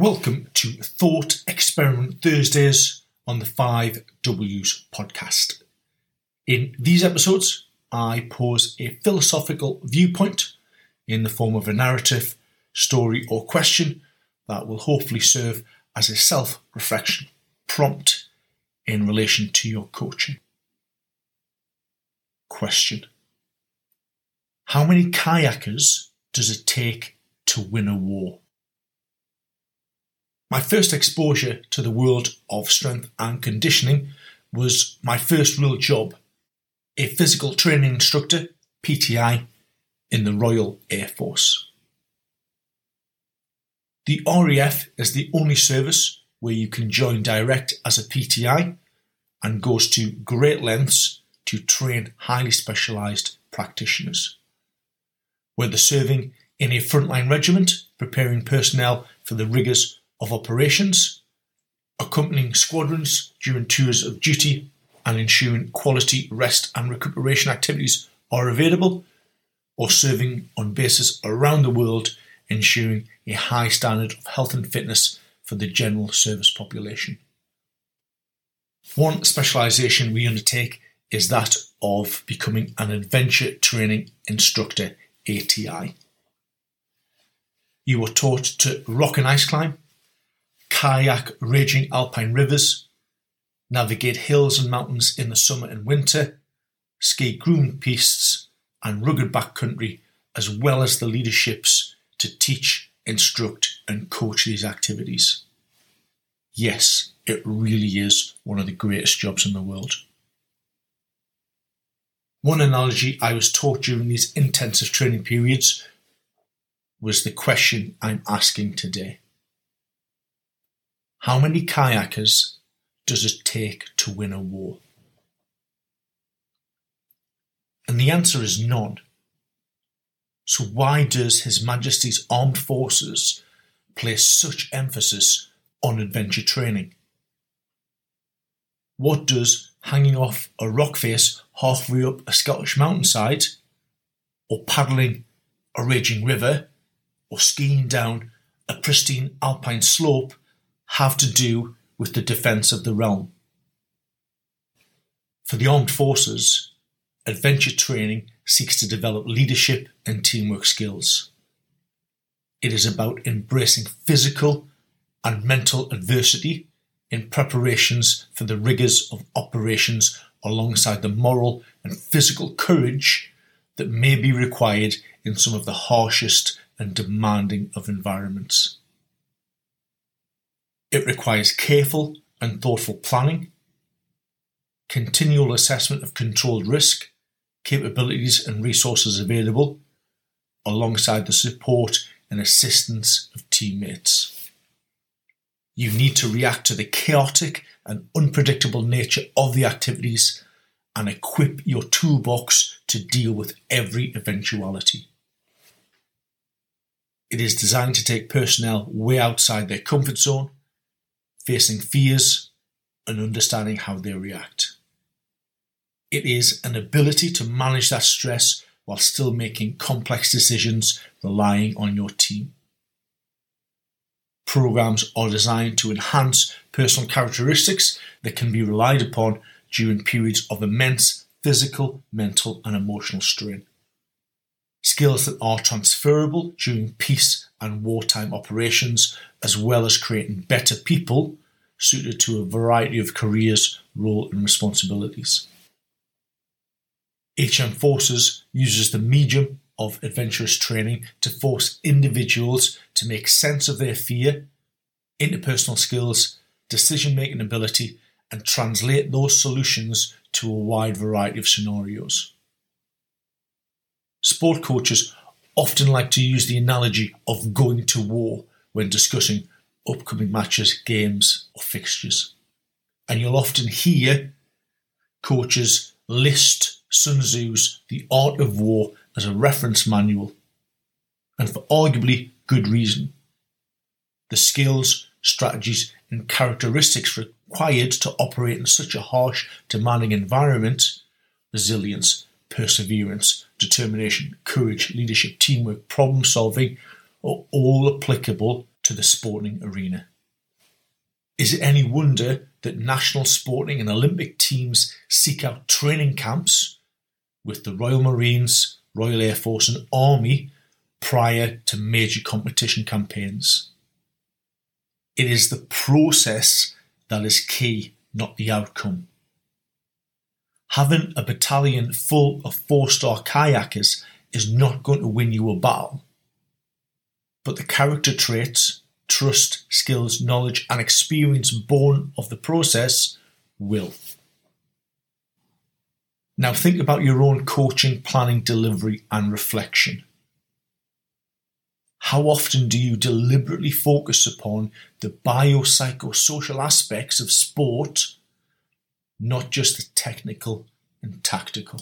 Welcome to Thought Experiment Thursdays on the 5 W's podcast. In these episodes, I pose a philosophical viewpoint in the form of a narrative, story or question that will hopefully serve as a self-reflection prompt in relation to your coaching. Question: how many kayakers does it take to win a war? My first exposure to the world of strength and conditioning was my first real job, a physical training instructor, PTI, in the Royal Air Force. The RAF is the only service where you can join direct as a PTI and goes to great lengths to train highly specialised practitioners. Whether serving in a frontline regiment, preparing personnel for the rigours of operations, accompanying squadrons during tours of duty and ensuring quality rest and recuperation activities are available, or serving on bases around the world, ensuring a high standard of health and fitness for the general service population. One specialisation we undertake is that of becoming an adventure training instructor, ATI. You are taught to rock and ice climb, kayak raging alpine rivers, navigate hills and mountains in the summer and winter, ski groomed pistes and rugged backcountry, as well as the leaderships to teach, instruct and coach these activities. Yes, it really is one of the greatest jobs in the world. One analogy I was taught during these intensive training periods was the question I'm asking today. How many kayakers does it take to win a war? And the answer is none. So why does His Majesty's Armed Forces place such emphasis on adventure training? What does hanging off a rock face halfway up a Scottish mountainside, or paddling a raging river, or skiing down a pristine alpine slope have to do with the defence of the realm? For the armed forces, adventure training seeks to develop leadership and teamwork skills. It is about embracing physical and mental adversity in preparations for the rigours of operations, alongside the moral and physical courage that may be required in some of the harshest and demanding of environments. It requires careful and thoughtful planning, continual assessment of controlled risk, capabilities and resources available, alongside the support and assistance of teammates. You need to react to the chaotic and unpredictable nature of the activities and equip your toolbox to deal with every eventuality. It is designed to take personnel way outside their comfort zone, facing fears and understanding how they react. It is an ability to manage that stress while still making complex decisions relying on your team. Programs are designed to enhance personal characteristics that can be relied upon during periods of immense physical, mental and emotional strain. Skills that are transferable during peace and wartime operations, as well as creating better people suited to a variety of careers, roles and responsibilities. HM Forces uses the medium of adventurous training to force individuals to make sense of their fear, interpersonal skills, decision-making ability, and translate those solutions to a wide variety of scenarios. Sport coaches often like to use the analogy of going to war when discussing upcoming matches, games, or fixtures. And you'll often hear coaches list Sun Tzu's The Art of War as a reference manual, and for arguably good reason. The skills, strategies and characteristics required to operate in such a harsh, demanding environment: resilience, perseverance, determination, courage, leadership, teamwork, problem solving, are all applicable to the sporting arena. Is it any wonder that national sporting and Olympic teams seek out training camps with the Royal Marines, Royal Air Force and Army prior to major competition campaigns? It is the process that is key, not the outcome. Having a battalion full of 4-star kayakers is not going to win you a battle. But the character traits, trust, skills, knowledge and experience born of the process will. Now think about your own coaching, planning, delivery and reflection. How often do you deliberately focus upon the biopsychosocial aspects of sport, not just the technical and tactical?